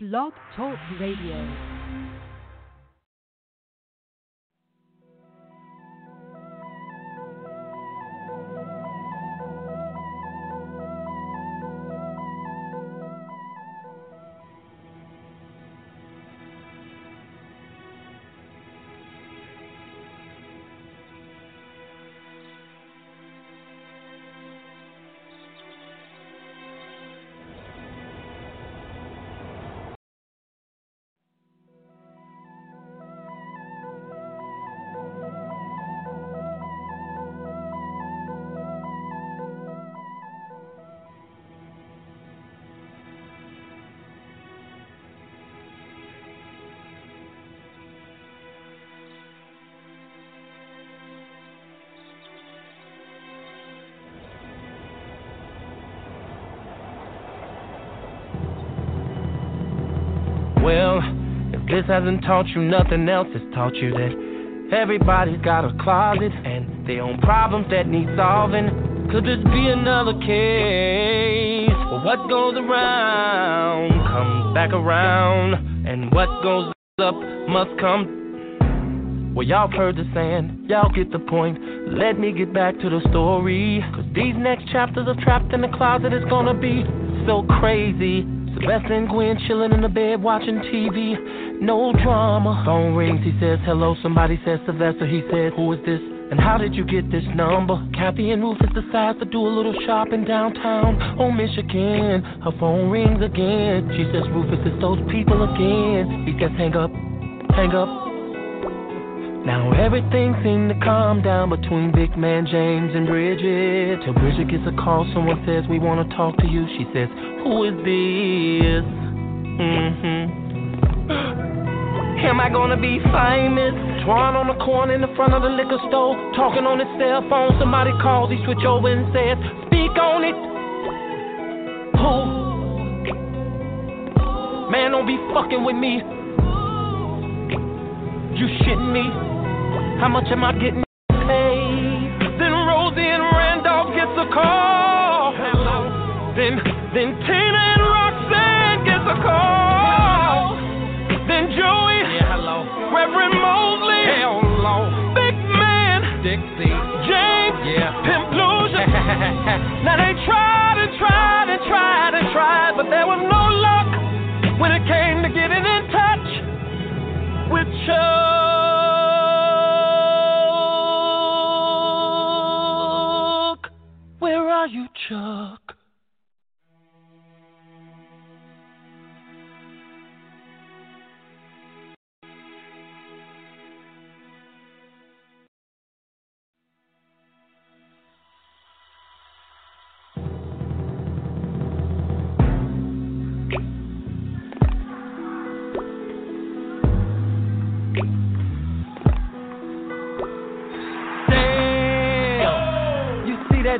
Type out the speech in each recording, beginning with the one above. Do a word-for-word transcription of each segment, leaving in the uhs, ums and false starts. Blog Talk Radio. This hasn't taught you nothing else, it's taught you that everybody's got a closet and their own problems that need solving. Could this be another case? Well, what goes around comes back around, and what goes up must come. Well, y'all heard the saying, y'all get the point. Let me get back to the story, 'cause these next chapters of Trapped in the Closet is gonna be so crazy. Sylvester and Gwen chilling in the bed watching T V. No drama. Phone rings, he says hello. Somebody says Sylvester, he says, who is this? And how did you get this number? Kathy and Rufus decides to do a little shopping downtown on Michigan. Her phone rings again. She says, Rufus, it's those people again. He says, hang up, hang up. Now everything seemed to calm down between big man James and Bridget, till Bridget gets a call. Someone says, we want to talk to you. She says, who is this? Mm-hmm. Am I gonna be famous? Twan on the corner in the front of the liquor store, talking on his cell phone. Somebody calls, he switch over and says, speak on it. Who? Man, don't be fucking with me. You shitting me? How much am I getting paid? Then Rosie and Randolph gets a call. Hello. Then, then Tina and Roxanne gets a call. Then Joey. Reverend Mosley, hell no. Big Man, Dixie, James, yeah. Pimp Lucius. Now they tried and tried and tried and tried, but there was no luck when it came to getting in touch with Chuck. Where are you, Chuck?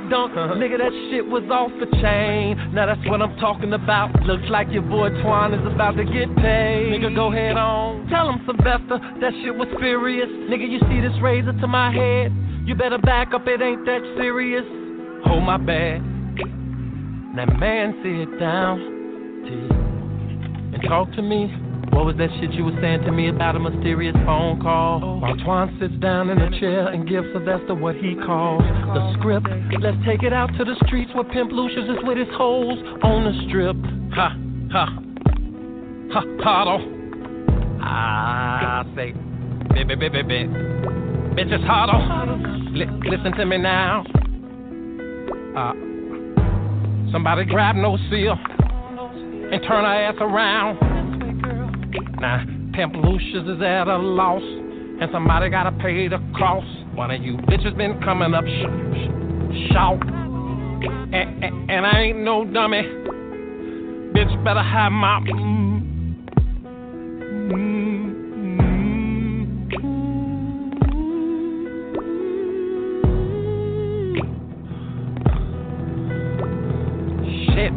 Dunk. Nigga, that shit was off the chain. Now that's what I'm talking about. Looks like your boy Twan is about to get paid. Nigga, go head on. Tell him, Sylvester, that shit was furious. Nigga, you see this razor to my head? You better back up, it ain't that serious. Oh, my bad. That man, sit down and talk to me. What was that shit you was saying to me about a mysterious phone call? While Twan sits down in a chair and gives Sylvester what he calls the script. Let's take it out to the streets where Pimp Lucius is with his hoes on the strip. Ha, ha, ha, huddle. I say, baby, baby, baby, bitches huddle. L- listen to me now. Uh, somebody grab no seal and turn her ass around. Now, Pimp Lucius is at a loss, and somebody gotta pay the cost. One of you bitches been coming up sh- sh- shout, and, and, and I ain't no dummy. Bitch better have my mm, mm, mm. Shit,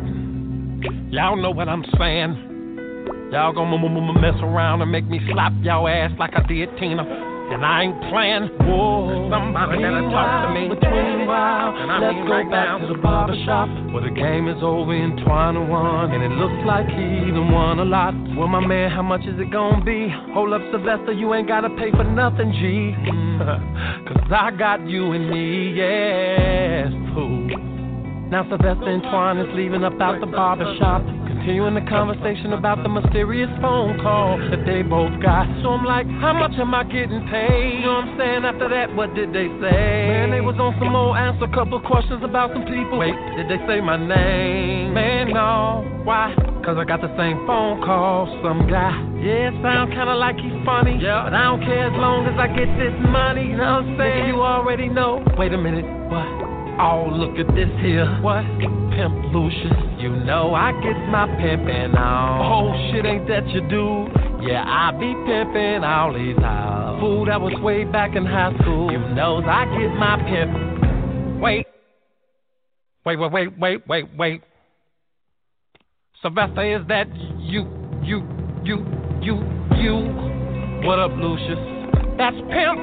y'all know what I'm saying. Y'all gonna m- m- mess around and make me slap y'all ass like I did Tina. and I ain't playing. Whoa, somebody better talk to me. Meanwhile, and I let's mean go right back now to the barbershop where the game is over in Twan and one, and it looks like he even won a lot. Well, my man, how much is it gonna be? Hold up, Sylvester, you ain't gotta pay for nothing, G. Cause I got you and me, yes, fool. Now Sylvester and Twan is leaving up out the barbershop, continuing the conversation about the mysterious phone call that they both got. So I'm like, how much am I getting paid? You know what I'm saying? After that, what did they say? Man, they was on some old answer, couple questions about some people. Wait, did they say my name? Man, no. Why? Cause I got the same phone call, some guy. Yeah, it sound kinda like he's funny. Yeah, but I don't care as long as I get this money. You know what I'm saying? You already know. Wait a minute, what? Oh, look at this here. What? Pimp Lucius. You know I get my pimpin' on. Oh, shit, ain't that your dude? Yeah, I be pimpin' all these hoes. Fool, that was way back in high school. You knows I get my pimp. Wait. Wait, wait, wait, wait, wait, wait. Sylvester, is that you, you, you, you, you? What up, Lucius? That's Pimp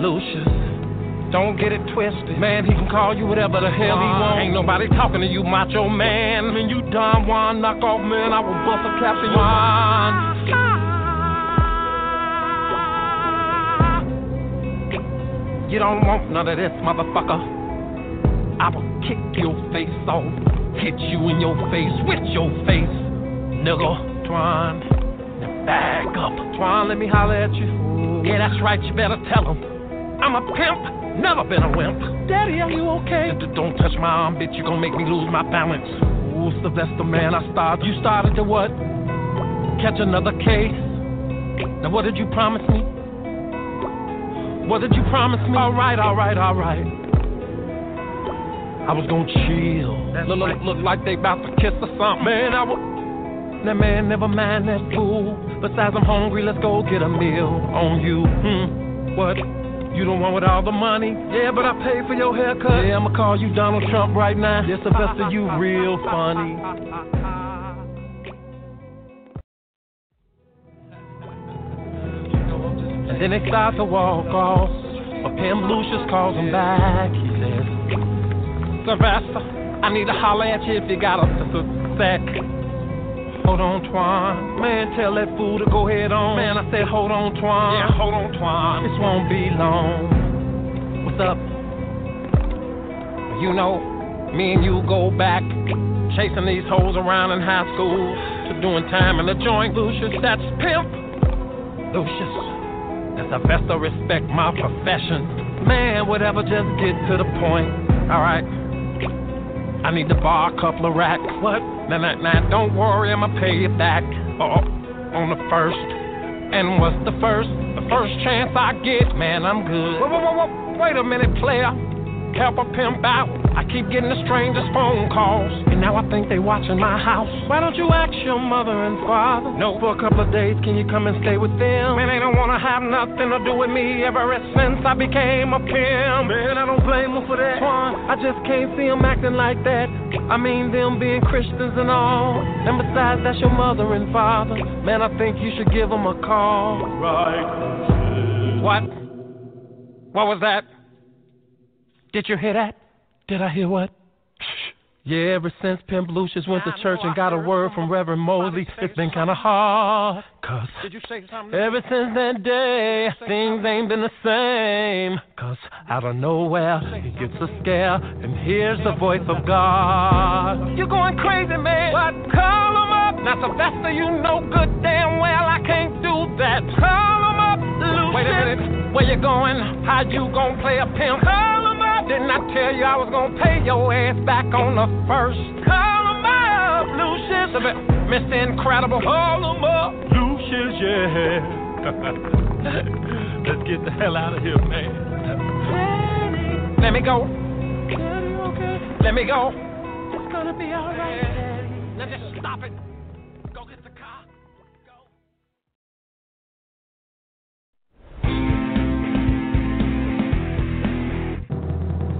Lucius. Don't get it twisted. Man, he can call you whatever the hell he wants. Ain't nobody talking to you, macho man. When you Don Juan, knock off, man, I will bust a cap in your mind. You don't want none of this, motherfucker. I will kick your face off, hit you in your face, with your face, nigga. Twan, back up. Twan, let me holler at you. Yeah, that's right, you better tell him. I'm a pimp. Never been a wimp. Daddy, are you okay? Don't touch my arm, bitch. You gon' make me lose my balance. Ooh, Sylvester, man, I started. You started to what? Catch another case. Now, what did you promise me? What did you promise me? All right, all right, all right. I was gon' chill. Look, look, right. Look like they bout to kiss or something. Man, I was... Now, man, never mind that fool. Besides, I'm hungry. Let's go get a meal on you. Hmm, what? You don't want with all the money? Yeah, but I paid for your haircut. Yeah, I'ma call you Donald Trump right now. Yeah, Sylvester, you real funny. And then they start to walk off, but Pimp Lucius calls him back. He says, Sylvester, I need to holler at you if you got a sec. Hold on, Twan. Man, tell that fool to go head on. Man, I said, hold on, Twan. Yeah, hold on, Twan. This won't be long. What's up? You know, me and you go back, chasing these hoes around in high school, to doing time in the joint, Lucius. That's Pimp Lucius. That's the best I respect my profession. Man, whatever, just get to the point. All right. I need to borrow a couple of racks. What? Now, nah, nah, nah, don't worry, I'ma pay it back. Oh, on the first. And what's the first? The first chance I get, man, I'm good. Whoa, whoa, whoa, whoa. Wait a minute, player. Help a pimp out. I keep getting the strangest phone calls. And now I think they watching my house. Why don't you ask your mother and father? No, for a couple of days, can you come and stay with them? Man, they don't wanna have nothing to do with me ever since I became a pimp. Man, I don't blame them for that. I just can't see them acting like that. I mean, them being Christians and all. And besides, that's your mother and father. Man, I think you should give them a call. Right. What? What was that? Did you hear that? Did I hear what? Yeah, ever since Pimp Lucius went to church and got a word from Reverend Mosley, it's been kind of hard. Cause ever since that day, things ain't been the same. Cause out of nowhere, it gets a scare, and here's the voice of God. You're going crazy, man. What? Call him up. Now, Sylvester, you know good damn well I can't do that. Call him up, Lucius. Wait a minute. Where you going? How you gonna play a pimp? Call him. Didn't I tell you I was gonna pay your ass back on the first? Call him up, Lucius. Mister Incredible. Call him up, Lucius, yeah. Let's get the hell out of here, man. Daddy. Let me go. Daddy, okay? Let me go. It's gonna be alright. Let's just stop it. Go get the car.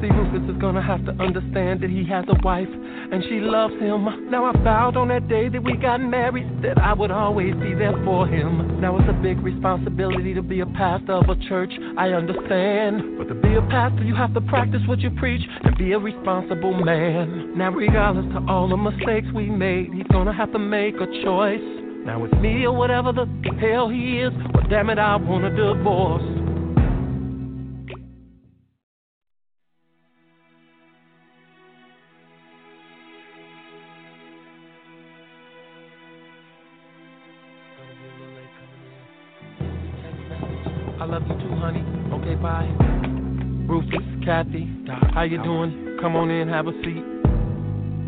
See, Rufus is gonna Tina has to understand that he has a wife and she loves him. Now I vowed on that day that we got married that I would always be there for him. Now it's a big responsibility to be a pastor of a church, I understand. But to be a pastor, you have to practice what you preach and be a responsible man. Now regardless to all the mistakes we made, he's gonna have to make a choice. Now it's me or whatever the hell he is, well damn it, I want a divorce. Kathy, how you doing? Come on in, have a seat.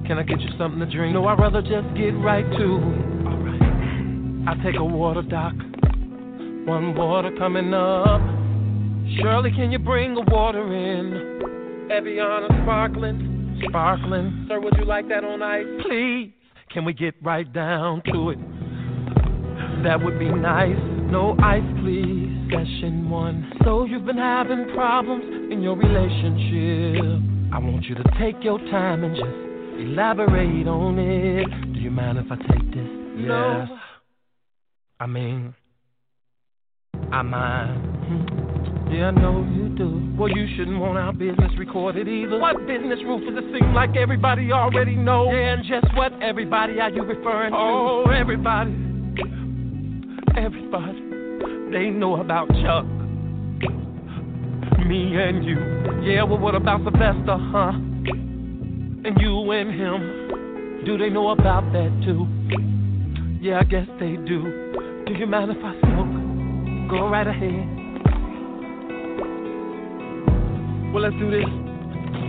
Can I get you something to drink? No, I'd rather just get right to it. All right. I'll take a water, Doc. One water coming up. Shirley, can you bring the water in? Eviana sparkling. Sparkling. Sir, would you like that on ice? Please. Can we get right down to it? That would be nice. No ice, please. Session one. So you've been having problems in your relationship. I want you to take your time and just elaborate on it. Do you mind if I take this? No. Yes. I mean, I mind. Yeah, I know you do. Well, you shouldn't want our business recorded either. What business, Rufus? It seems like everybody already knows. Yeah, and just what everybody are you referring to? Oh, everybody. Everybody. They know about Chuck, me and you. Yeah, well, what about Sylvester, huh? And you and him. Do they know about that, too? Yeah, I guess they do. Do you mind if I smoke? Go right ahead. Well, let's do this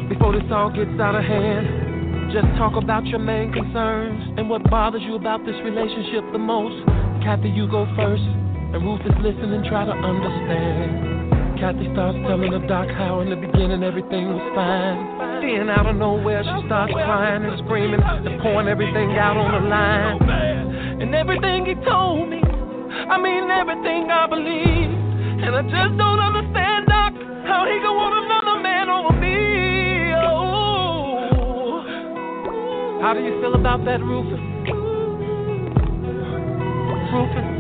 before this all gets out of hand. Just talk about your main concerns and what bothers you about this relationship the most. Kathy, you go first. And Rufus, listen and try to understand. Kathy starts telling the doc how in the beginning everything was fine. Then out of nowhere she starts crying and screaming and pouring everything out on the line. And everything he told me, I mean everything I believe. And I just don't understand, Doc, how he can want another man over me. Oh. How do you feel about that, Rufus? Rufus?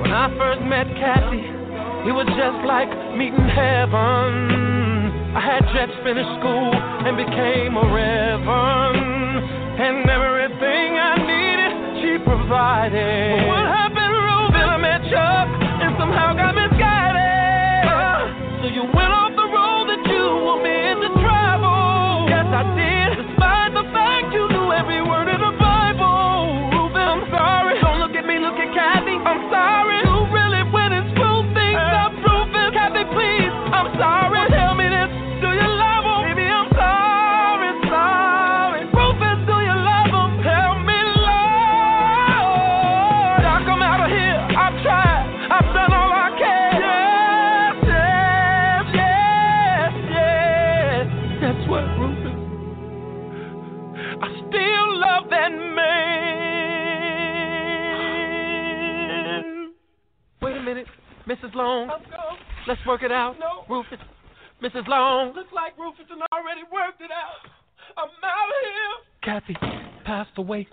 When I first met Kathy, it was just like meeting heaven. I had just finished school and became a reverend. And everything I needed, she provided. But what happened, Ruben? I met Chuck and somehow got misguided. Uh, so you went off the road that you were meant to travel. Yes, I did, despite the fact you knew every word in the Bible. Ruben, I'm sorry. Don't look at me, look at Kathy. I'm sorry. Missus Long, let's work it out. No. Rufus, Missus Long. Looks like Rufus and I already worked it out. I'm out of here. Kathy passed away.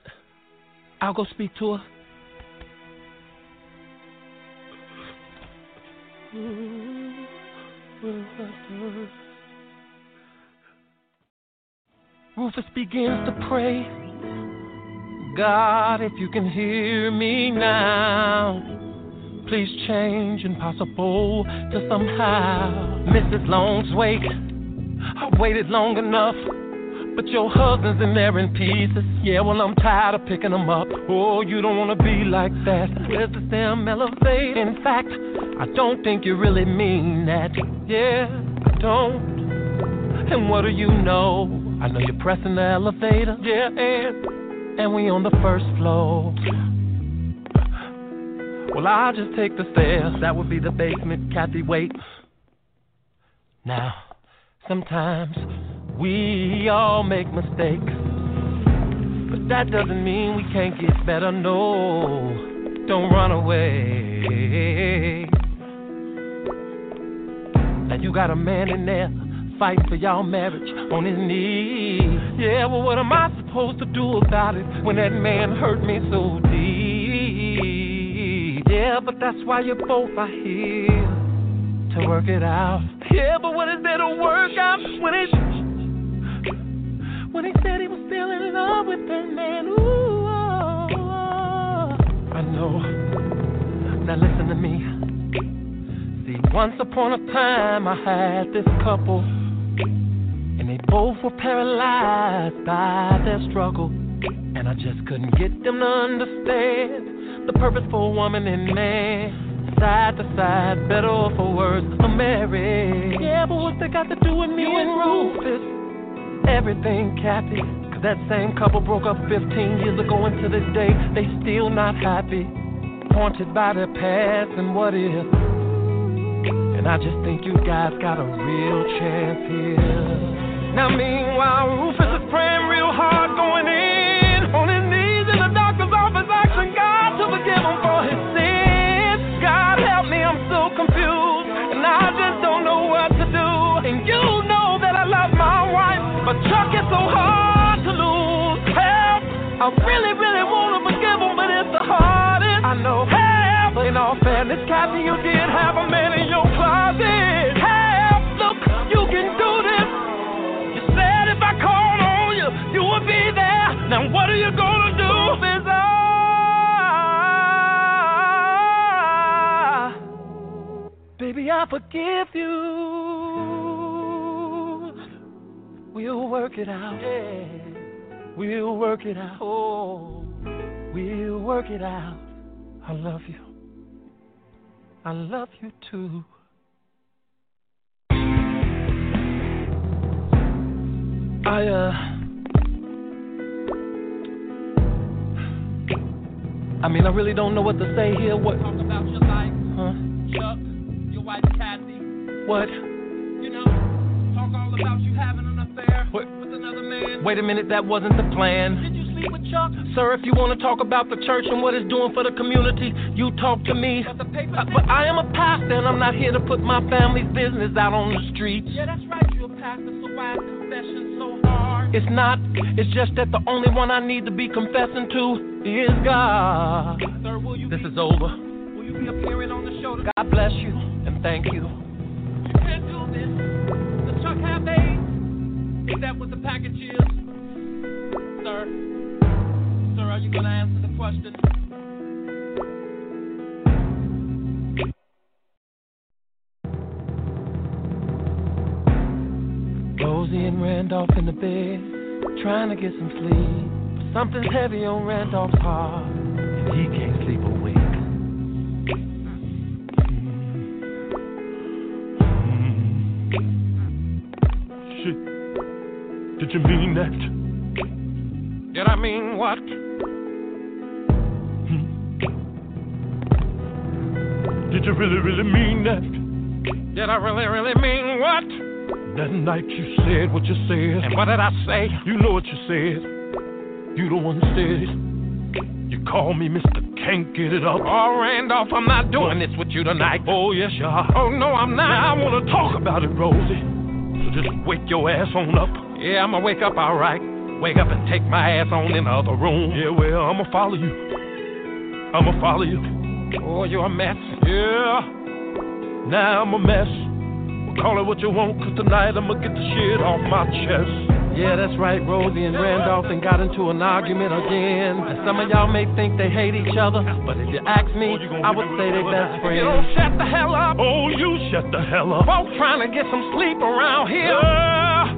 I'll go speak to her. Rufus begins to pray. God, if you can hear me now, please change impossible to somehow. Missus Long's wait. I waited long enough, but your husband's in there in pieces. Yeah, well, I'm tired of picking him up. Oh, you don't want to be like that. Where's the damn elevator? In fact, I don't think you really mean that. Yeah, I don't. And what do you know? I know you're pressing the elevator. Yeah, and, and we on the first floor. Well, I'll just take the stairs. That would be the basement. Kathy, wait. Now, sometimes we all make mistakes, but that doesn't mean we can't get better. No, don't run away. And you got a man in there fight for y'all marriage on his knees. Yeah, well, what am I supposed to do about it when that man hurt me so deep? Yeah, but that's why you both are here, to work it out. Yeah, but what is there to work out when it, when he said he was still in love with that man? Ooh, oh, oh. I know. Now listen to me. Once upon a time I had this couple, and they both were paralyzed by their struggle, and I just couldn't get them to understand the purpose for a woman and man, side to side, better or for worse, a marriage. Yeah, but what's that got to do with me you and Rufus? Everything, Kathy, 'cause that same couple broke up fifteen years ago, and to this day they still not happy, haunted by their past and what if. And I just think you guys got a real chance here. Now meanwhile, Rufus is praying real hard, going in on his knees in the doctor's office, asking God to forgive him for his sins. God help me, I'm so confused, and I just don't know what to do. And you know that I love my wife, but Chuck is so hard to lose. Help, I really, really want to forgive him, but it's the hardest. I know. Help, in all fairness, Kathy, you did have a man in your closet. Help, look, you can do this. You said if I called on you, you would be there. Now what are you gonna do? Is I, baby, I forgive you. We'll work it out. Yeah. We'll work it out. Oh, we'll work it out. I love you. I love you too. I, uh, I mean, I really don't know what to say here. What? Talk about your life, huh? Chuck, your wife Kathy. What? You know, talk all about you having an affair what? with another man. Wait a minute, that wasn't the plan. Did you with Chuck? Sir, if you want to talk about the church and what it's doing for the community, you talk to me. But, the paper I, but I am a pastor, and I'm not here to put my family's business out on the streets. Yeah, that's right, you're a pastor, so why is confession so hard? It's not, it's just that the only one I need to be confessing to is God. Sir, will you this be, is over. Will you be appearing on the show today? God bless you, and thank you. You can't do this. The Chuck have AIDS. Is that what the package is? Sir. Sir, are you going to answer the question? Rosie and Randolph in the bed, trying to get some sleep. Something's heavy on Randolph's heart, and he can't sleep a wink. Mm-hmm. Shit. Did you mean that? Did I mean what? Did you really, really mean that? Did I really, really mean what? That night you said what you said. And what did I say? You know what you said. You the one said it. You call me Mister Can't Get It Up. Oh, Randolph, I'm not doing what? this with you tonight. Oh, yes, you are. Oh, no, I'm not. Now, I want to talk about it, Rosie. So just wake your ass on up. Yeah, I'm going to wake up all right. Wake up and take my ass on in the other room. Yeah, well, I'm going to follow you. I'm going to follow you. Oh, you're a mess. Yeah. Now I'm a mess. Well, call it what you want, 'cause tonight I'ma get the shit off my chest. Yeah, that's right, Rosie and Randolph and got into an argument again. And some of y'all may think they hate each other, but if you ask me, oh, I would say they best friends. You don't shut the hell up. Oh, you shut the hell up. Folks trying to get some sleep around here. Yeah.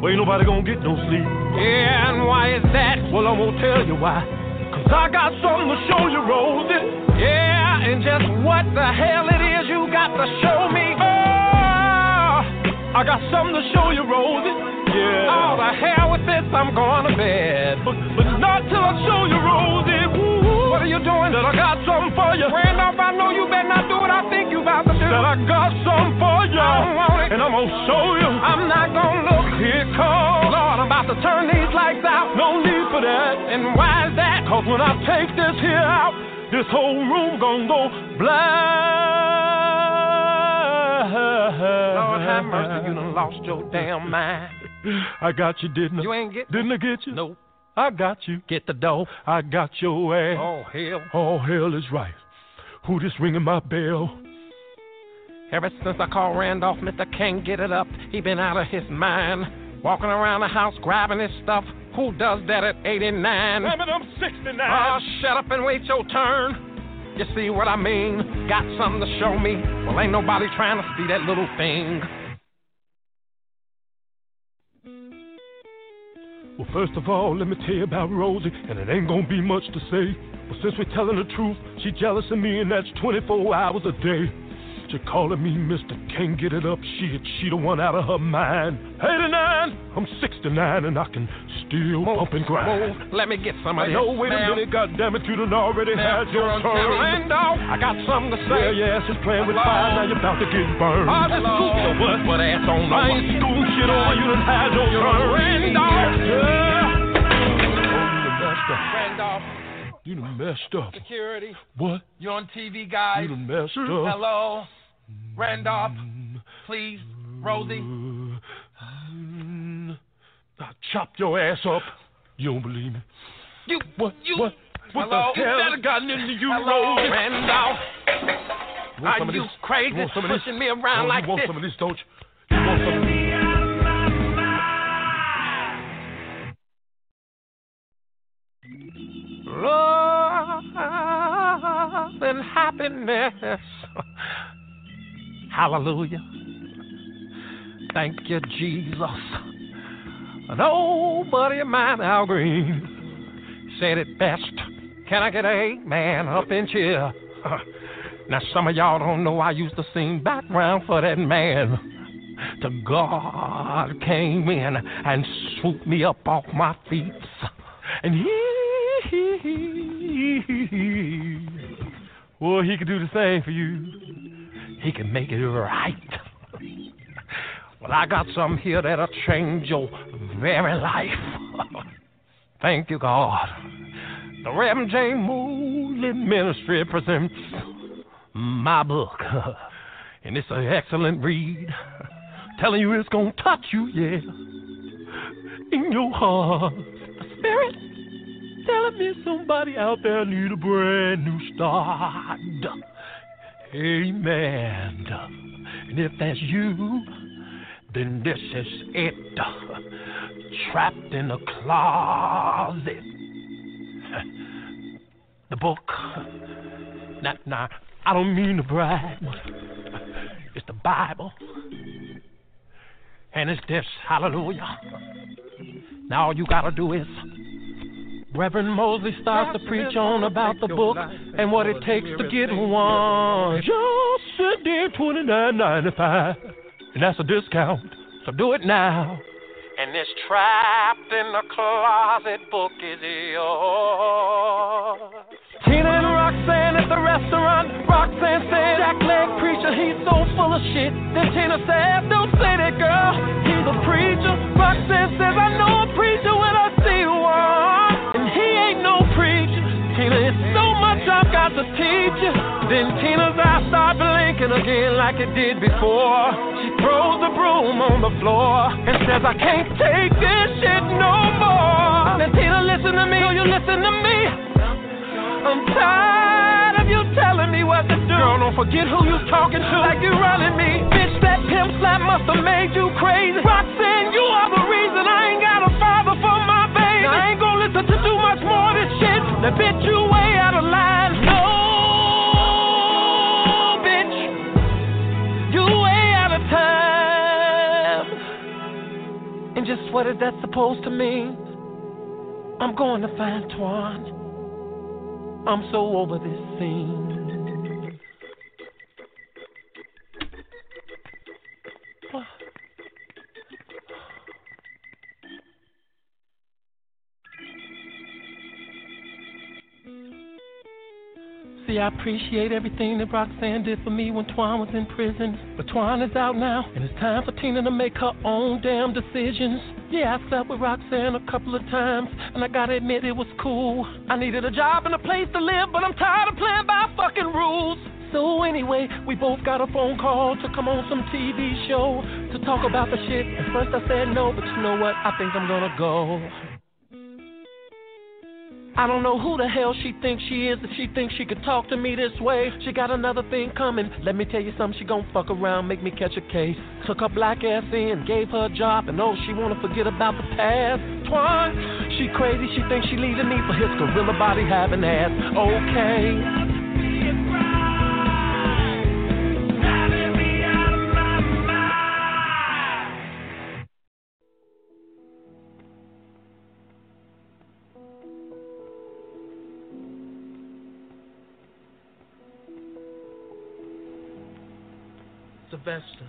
Well, ain't nobody gonna get no sleep. Yeah, and why is that? Well, I'm gonna tell you why. 'Cause I got something to show you, Rosie. Yeah, and just what the hell it is you got to show me. Oh, I got something to show you, Rosie. Yeah. All the hell with this, I'm going to bed. But, but not till I show you, Rosie. Woo-hoo. What are you doing? That I got something for you. Randolph, I know you better not do what I think you about to do. That I got something for you. I don't want it. And I'm going to show you. I'm not going to look. Here comes. Lord, I'm about to turn these lights out. No need for that. And why is that? 'Cause when I take this here out, this whole room gon' go blind. Lord, have mercy, you done lost your damn mind. I got you, didn't I? You ain't get Didn't me? I get you? Nope. I got you. Get the dough. I got your ass. Oh, hell. Oh, hell is right. Who just ringing my bell? Ever since I called Randolph, Mister Can't Get It Up, he been out of his mind. Walking around the house, grabbing his stuff. Who does that at eighty-nine? Damn it, I'm sixty-nine. Oh, shut up and wait your turn. You see what I mean? Got something to show me. Well, ain't nobody trying to see that little thing. Well, first of all, let me tell you about Rosie, and it ain't gonna be much to say. But since we're telling the truth, she jealous of me, and that's twenty-four hours a day. She calling me Mister Can't Get It Up. Shit, she the one out of her mind. eighty-nine, I'm sixty-nine, and I can still oh, pump and grind. Oh, let me get some of this. No, wait now, a minute, goddammit, you done already now, had your turn. I got something to say. Yeah, your ass is playing with fire, now you're about to get burned. I just scoop your butt, but ass on no one. I ain't scooping shit on you, done had your turn. Randolph, yeah. Randolph. You done messed up. Security. What? You're on T V, guys. You done messed up. Hello? Randolph? Please? Rosie? I chopped your ass up. You don't believe me. You. What? You. What? What hello? The hell has gotten into you, hello, Rosie? Randolph? You Are you crazy you pushing me around oh, like this? You want this? Some of this, don't you? You want some of this? Love and happiness. Hallelujah. Thank you, Jesus. An old buddy of mine, Al Green, said it best. Can I get a man up in here? Now, some of y'all don't know I used to sing background for that man. The God came in and swooped me up off my feet. And he well, he can do the same for you. He can make it right. Well, I got something here that'll change your very life. Thank you, God. The Reverend James Mosley Ministry presents my book. And it's an excellent read. Telling you it's going to touch you, yeah. In your heart. Spirit. Telling me somebody out there need a brand new start. Amen. And if that's you, then this is it. Trapped in a Closet. The book. Now, now, I don't mean the bride. It's the Bible. And it's this. Hallelujah. Now all you got to do is... Reverend Mosley starts to preach on about the book and what it takes to get one. Just sit there, twenty-nine ninety-five, and that's a discount. So do it now. And this Trapped in the Closet book is yours. Tina and Roxanne at the restaurant. Roxanne said, "Jack Leg preacher, he's so full of shit." Then Tina said, "Don't say that, girl. He's a preacher." Roxanne says, "I know a preacher when I see one." It's so much I've got to teach you. Then Tina's eyes start blinking again like it did before. She throws the broom on the floor and says, "I can't take this shit no more." Now Tina, listen to me, will you listen to me? I'm tired of you telling me what to do. Girl, don't forget who you talking to, like you running me. Bitch, that pimp slap must have made you crazy. Roxanne, you are the reason I ain't got a father for my baby. I ain't gonna listen to too much more of this shit. Now, bitch, you way out of line. No, bitch, you way out of time. And just what is that supposed to mean? I'm going to find Twan. I'm so over this scene. What? See, I appreciate everything that Roxanne did for me when Twan was in prison. But Twan is out now, and it's time for Tina to make her own damn decisions. Yeah, I slept with Roxanne a couple of times, and I gotta admit it was cool. I needed a job and a place to live, but I'm tired of playing by fucking rules. So anyway, we both got a phone call to come on some T V show to talk about the shit. At first I said no, but you know what? I think I'm gonna go. I don't know who the hell she thinks she is, if she thinks she could talk to me this way. She got another thing coming. Let me tell you something, she gon' fuck around, make me catch a case. Took her black ass in, gave her a job, and oh, she wanna forget about the past. Twan, she crazy, she thinks she leaving me for his gorilla body having ass. Okay. Sylvester,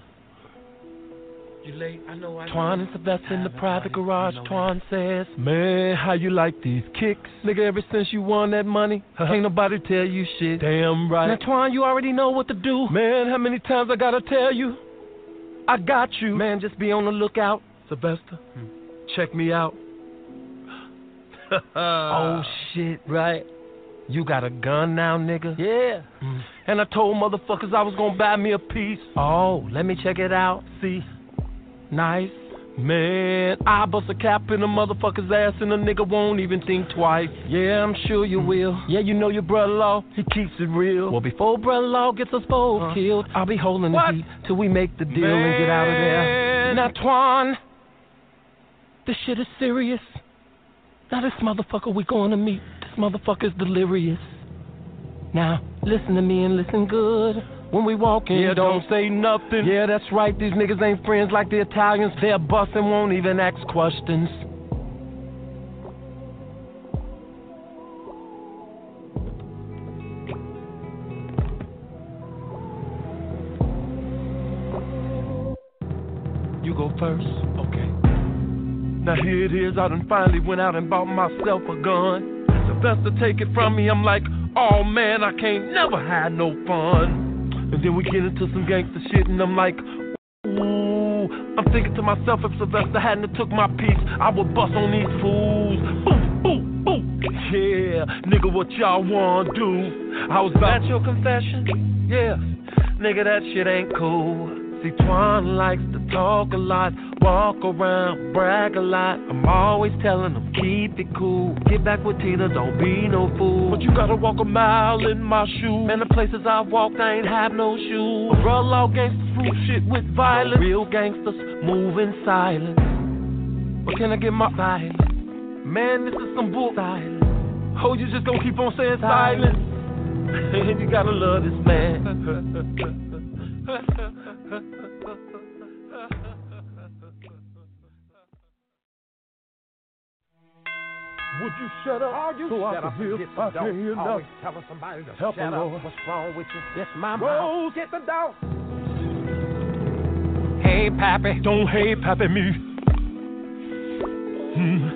you late? I know I. Twan and Sylvester in the private garage. Twan says, "Man, how you like these kicks, nigga? Ever since you won that money, ain't nobody tell you shit. Damn right. Now, Twan, you already know what to do. Man, how many times I gotta tell you? I got you. Man, just be on the lookout, Sylvester. Hmm. Check me out. Oh shit, right." You got a gun now, nigga? Yeah. Mm. And I told motherfuckers I was gonna buy me a piece. Oh, let me check it out. See? Nice. Man, I bust a cap in a motherfucker's ass and a nigga won't even think twice. Yeah, I'm sure you will. Yeah, you know your brother-in-law, he keeps it real. Well, before brother-in-law gets us both huh? killed, I'll be holding what? the heat till we make the deal Man. and get out of there. Now, Twan, this shit is serious. Now, this motherfucker we going to meet. Motherfucker's delirious. Now, listen to me and listen good. When we walk in, yeah, don't, don't say nothing. Yeah, that's right, these niggas ain't friends like the Italians. They're bustin', won't even ask questions. You go first. Okay. Now here it is, I done finally went out and bought myself a gun. Sylvester take it from me, I'm like, oh man, I can't never have no fun. And then we get into some gangster shit and I'm like, ooh, I'm thinking to myself, if Sylvester hadn't took my piece, I would bust on these fools. Ooh, ooh, ooh, yeah, nigga, what y'all wanna do? I was about. That's your confession? Yeah, nigga, that shit ain't cool. See, Twan likes to talk a lot, walk around, brag a lot. I'm always telling him, keep it cool. Get back with Tina, don't be no fool. But you gotta walk a mile in my shoes. Man, the places I've walked, I ain't have no shoes. Roll all gangsters, fool shit with violence. Real gangsters move in silence. But can I get my silence? Man, this is some bull silence. Oh, you just gonna keep on saying silence? silence. You gotta love this man. Would you shut up? Are you so shut I up can hear, I can hear nothing. Always telling somebody to help shut up. Lord. What's wrong with you? Yes, my mouth. Get the dog. Hey, Pappy. Don't hey, Pappy, me. Hmm.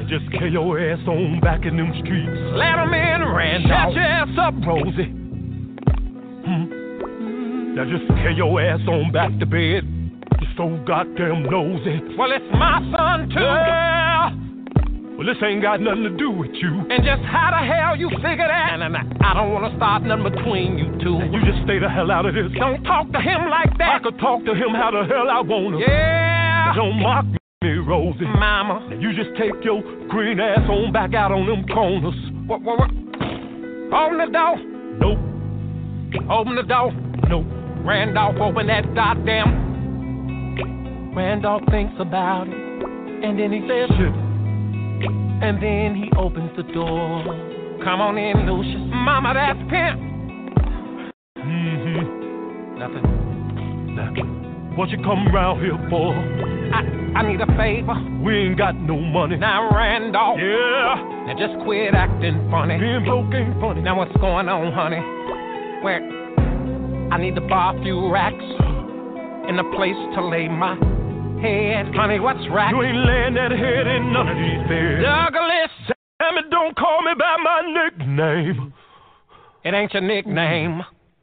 And just carry your ass on back in them streets. Let them in, Randolph. Shut your ass up, Rosie. Hmm. Now just carry your ass on back to bed. You're so goddamn nosy. Well, it's my son, too, girl. Well, this ain't got nothing to do with you. And just how the hell you figure that? And I, I don't want to start nothing between you two. You just stay the hell out of this. Don't talk to him like that. I could talk to him how the hell I want to. Yeah. Don't mock me, Rosie. Mama. You just take your green ass on back out on them corners. What, what, what? Open the door. Nope. Open the door. Nope. Randolph, open that goddamn. Randolph thinks about it. And then he says, shit. And then he opens the door. Come on in, Lucius. Mama, that's Pimp. Mm-hmm. Nothing. Nothing. What you come around here for? I, I need a favor. We ain't got no money. Now, Randolph. Yeah. Now, just quit acting funny. Being broke ain't funny. Now, what's going on, honey? Where? I need to buy a few racks and a place to lay my head. Honey, what's right? You ain't laying that head in none of these beds. Douglas! Damn it, don't call me by my nickname. It ain't your nickname.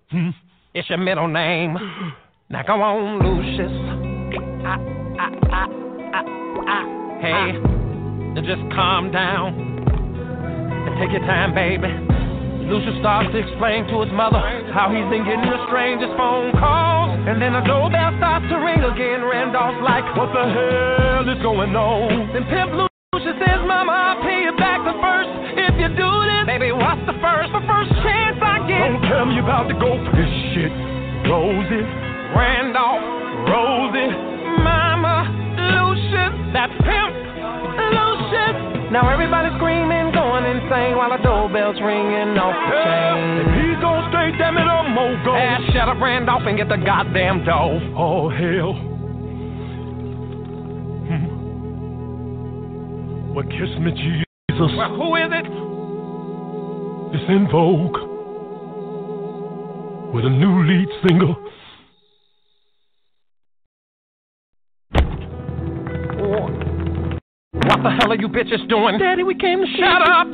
Hmm? It's your middle name. Now go on, Lucius. I, I, I, I, I. Hey, I. Now just calm down. And take your time, baby. Lucius starts to explain to his mother how he's been getting restrained, his phone calls. And then a doorbell starts to ring again. Randolph's like, what the hell is going on? Then Pimp Lucius says, Mama, I'll pay you back the first. If you do this, baby, what's the first? The first chance I get. Don't tell me about to go for this shit, Rosie. Randolph, Rosie, Mama, Lucius, that's Pimp Lucius. Now everybody screaming, going insane while the doorbell's ringing off the chain. If he's gonna stay, damn it, I'm gonna go. Ass, shut up, Randolph, and get the goddamn dough. Oh, hell. Hmm. Well, kiss me, Jesus. Well, who is it? It's in vogue. With a new lead single. What the hell are you bitches doing? Daddy, we came to shut you. Up!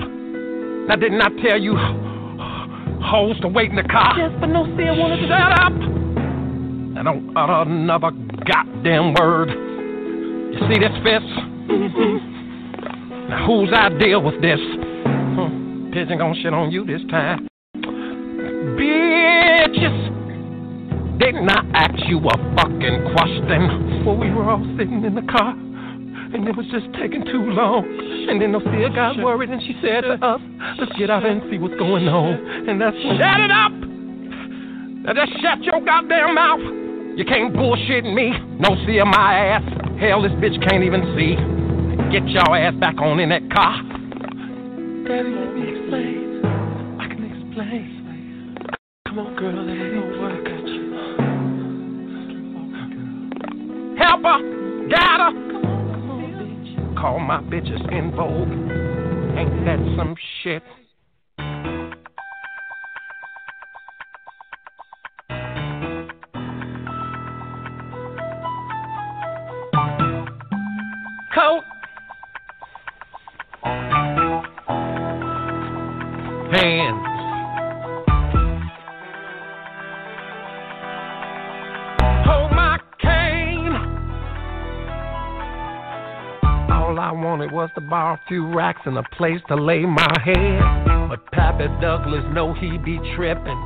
Now, didn't I tell you hoes to wait in the car? Yes, but no, see, I wanted to... Shut up! Now, don't utter another goddamn word. You see this fist? Mm-hmm. Now, whose idea was this? Hmm. Pigeon gonna shit on you this time. Bitches! Didn't I ask you a fucking question? Well, we were all sitting in the car. And it was just taking too long. And then Osea got worried and she said to us, let's get out and see what's going on. And that's when... Shut it up! Now just shut your goddamn mouth. You can't bullshit me. No see my ass. Hell, this bitch can't even see. Get your ass back on in that car. Daddy, let me explain. I can explain. Come on, girl, let me work at you. Help her! Got her! Call my bitches in vogue. Ain't that some shit? Coat. Hands. I wanted was to borrow a few racks and a place to lay my head. But Pappy Douglas know he be trippin'.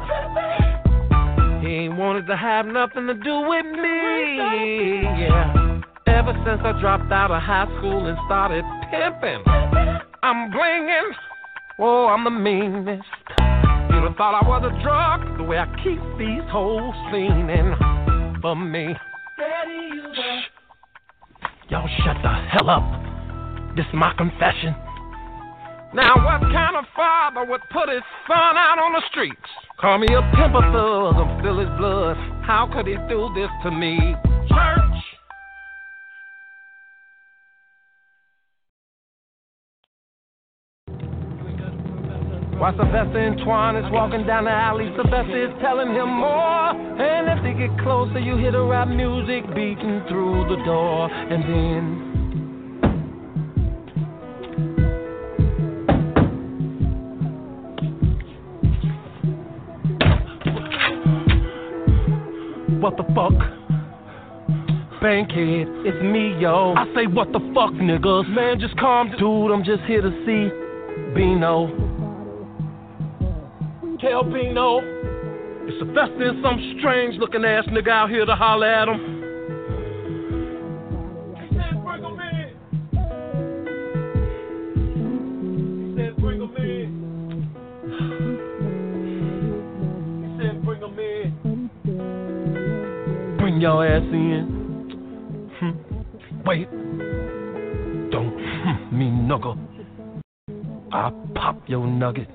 He ain't wanted to have nothing to do with me. Yeah. Ever since I dropped out of high school and started pimpin', I'm blingin'. Whoa, I'm the meanest. You'd have thought I was a drug, the way I keep these hoes leanin' for me. Daddy, you Shh. Y'all shut the hell up. This is my confession. Now what kind of father would put his son out on the streets? Call me a pimp of thug, I'm still his blood. How could he do this to me? Church! While Sylvester and Twan is walking down the alley, Sylvester is telling him more. And as they get closer, you hear the rap music beating through the door. And then... What the fuck? Bankhead, it's me, yo. I say, what the fuck, niggas? Man, just calm down. Dude, I'm just here to see Beano. Tell Beano. It's a fest in some strange looking ass nigga out here to holler at him. He said, bring him in. He said, bring him in. He said, bring him in. Bring your ass in. Hmm. Wait. Don't hmm, me knuckle. I'll pop your nugget.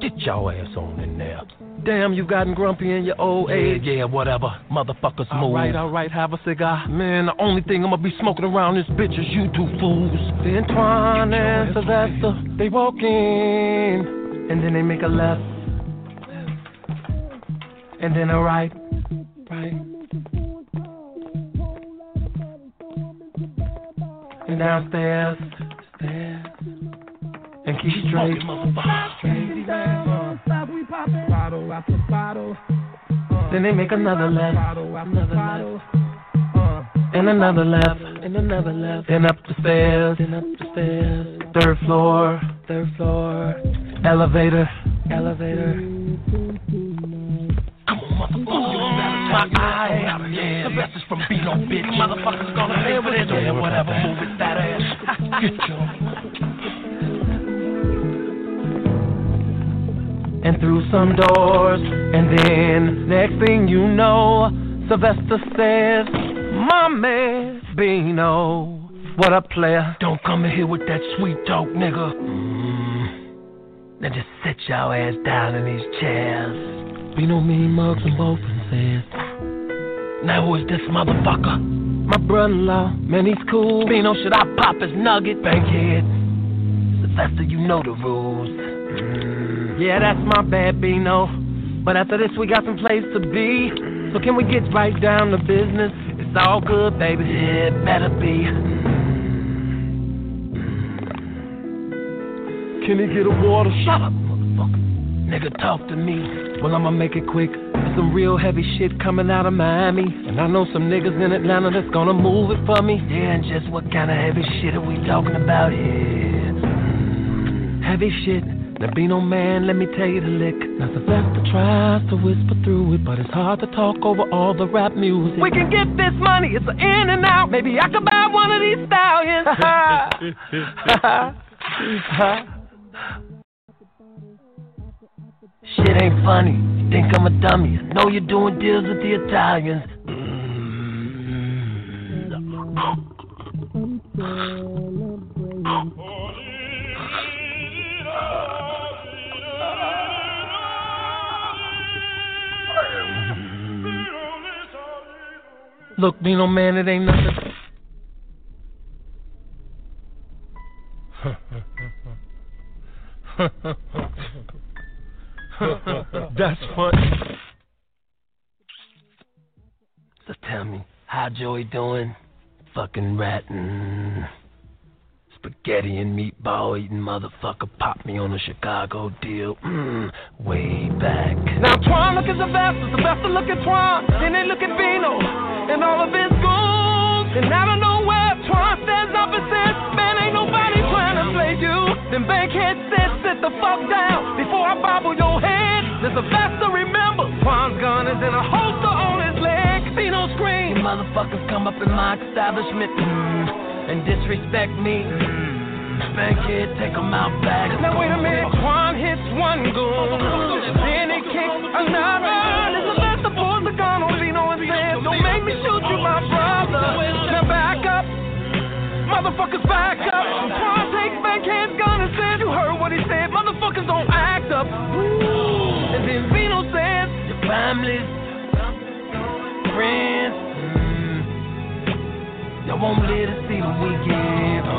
Get your ass on in there. Damn, you've gotten grumpy in your old age. Yeah, yeah, whatever. Motherfuckers all move. All right, all right, have a cigar. Man, the only thing I'm gonna be smoking around this bitch is you two fools. Then Twan and Sylvester, they walk in. And then they make a left. And then a right. Right. And downstairs, stairs, and keep straight. Then they make another left, another left, and another left, and another left. Then up the stairs, then up the stairs. Third floor, third floor. Elevator. Elevator. I'm a motherfucker. My eyes. Yeah. Sylvester's from Beano, bitch. Motherfuckers gonna pay for their doing whatever. Move it, that ass. Get your. And through some doors, and then next thing you know, Sylvester says, "My man, Beano." What up, player? Don't come in here with that sweet talk, nigga. Mm. Now just sit your ass down in these chairs. Be no mean mugs and both and says, now who is this motherfucker? My brother-in-law, man, he's cool. Beano, should I pop his nugget? Bankhead, Sylvester, you know the rules. Mm. Yeah, that's my bad, Beano. But after this, we got some place to be. So can we get right down to business? It's all good, baby. It better be. Can he get a water? Shut up, motherfucker. Nigga, talk to me. Well, I'ma make it quick. There's some real heavy shit coming out of Miami. And I know some niggas in Atlanta that's gonna move it for me. Yeah, and just what kind of heavy shit are we talking about here? Heavy shit. There be no man, let me tell you the lick. Now Sylvester tries to whisper through it, but it's hard to talk over all the rap music. We can get this money, it's an in and out. Maybe I could buy one of these stallions. Ha ha. Ha. Shit ain't funny, you think I'm a dummy. I know you're doing deals with the Italians. Look, Nino, man, it ain't nothing. That's funny. So tell me, how Joey doing? Fucking ratting, spaghetti and meatball eating motherfucker popped me on a Chicago deal. Mm, way back. Now Twan look at Sylvester, Sylvester look at Twan, then they look at Vino and all of his goons. And I don't know where Twan stands up and says, man, ain't nobody trying to play you. Then Bankhead says, sit the fuck down before I bobble your head. There's a fact to remember. Twan's gun is in a holster on his leg. See no scream. You motherfuckers come up in my establishment mm, and disrespect me. Mm. Bankhead, take them out back. Now wait a minute. Twan hits one goon, then he kicks another. There's a fact to pull the gun on Vino and says, don't make me shoot you, my brother. Now back up. Motherfuckers back up. Twan takes Bankhead's gun and says, you heard what he said. Motherfuckers don't act up. And then Vino says, your family's friends, mm, y'all won't live to see the weekend. Uh.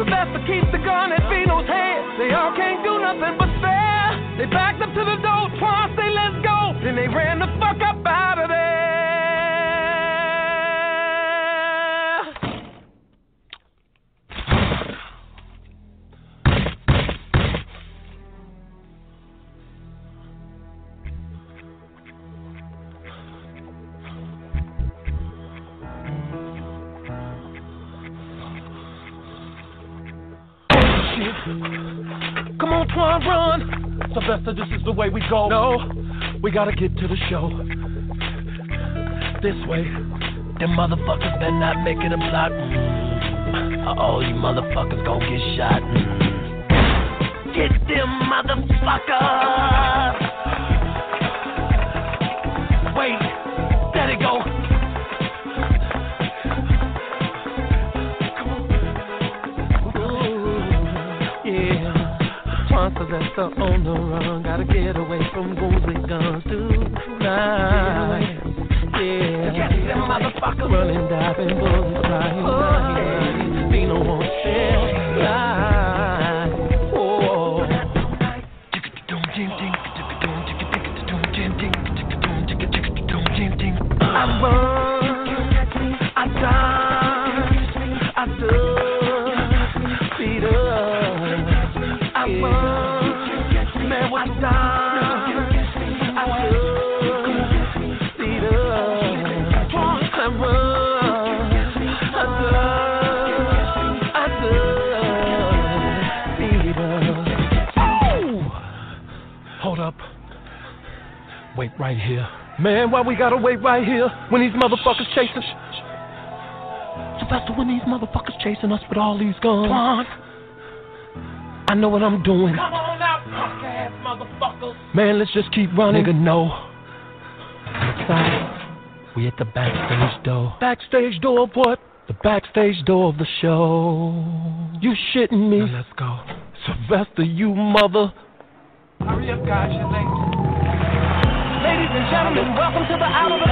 Sylvester keeps the gun at Vino's head. They all can't do nothing but stare. They backed up to the door, twice they let's go. Then they ran the fuck up out of there. Come on, Twan, run! Sylvester, this is the way we go. No, we gotta get to the show. This way. Them motherfuckers better not make it a block. Uh-oh, you motherfuckers gon' get shot. Get them motherfuckers! Wait, there they go. Sylvester on the run, gotta get away from goons with guns tonight. Yeah, get them motherfuckers running, diving, bullets flying. Oh, Vino won't sell life. Oh, I run, I die, I do, beat up, I run. Hold up. Wait right here. Man, why we gotta wait right here when these motherfuckers chasing us? Sylvester, when these motherfuckers chasing us with all these guns. Twan. I know what I'm doing. Come on out, punk ass motherfuckers. Man, let's just keep running. Nigga, no. We at the backstage door. Backstage door of what? The backstage door of the show. You shitting me? Now let's go. Sylvester, you mother. Hurry up, guys, you're late. Ladies and gentlemen, welcome to the Out of the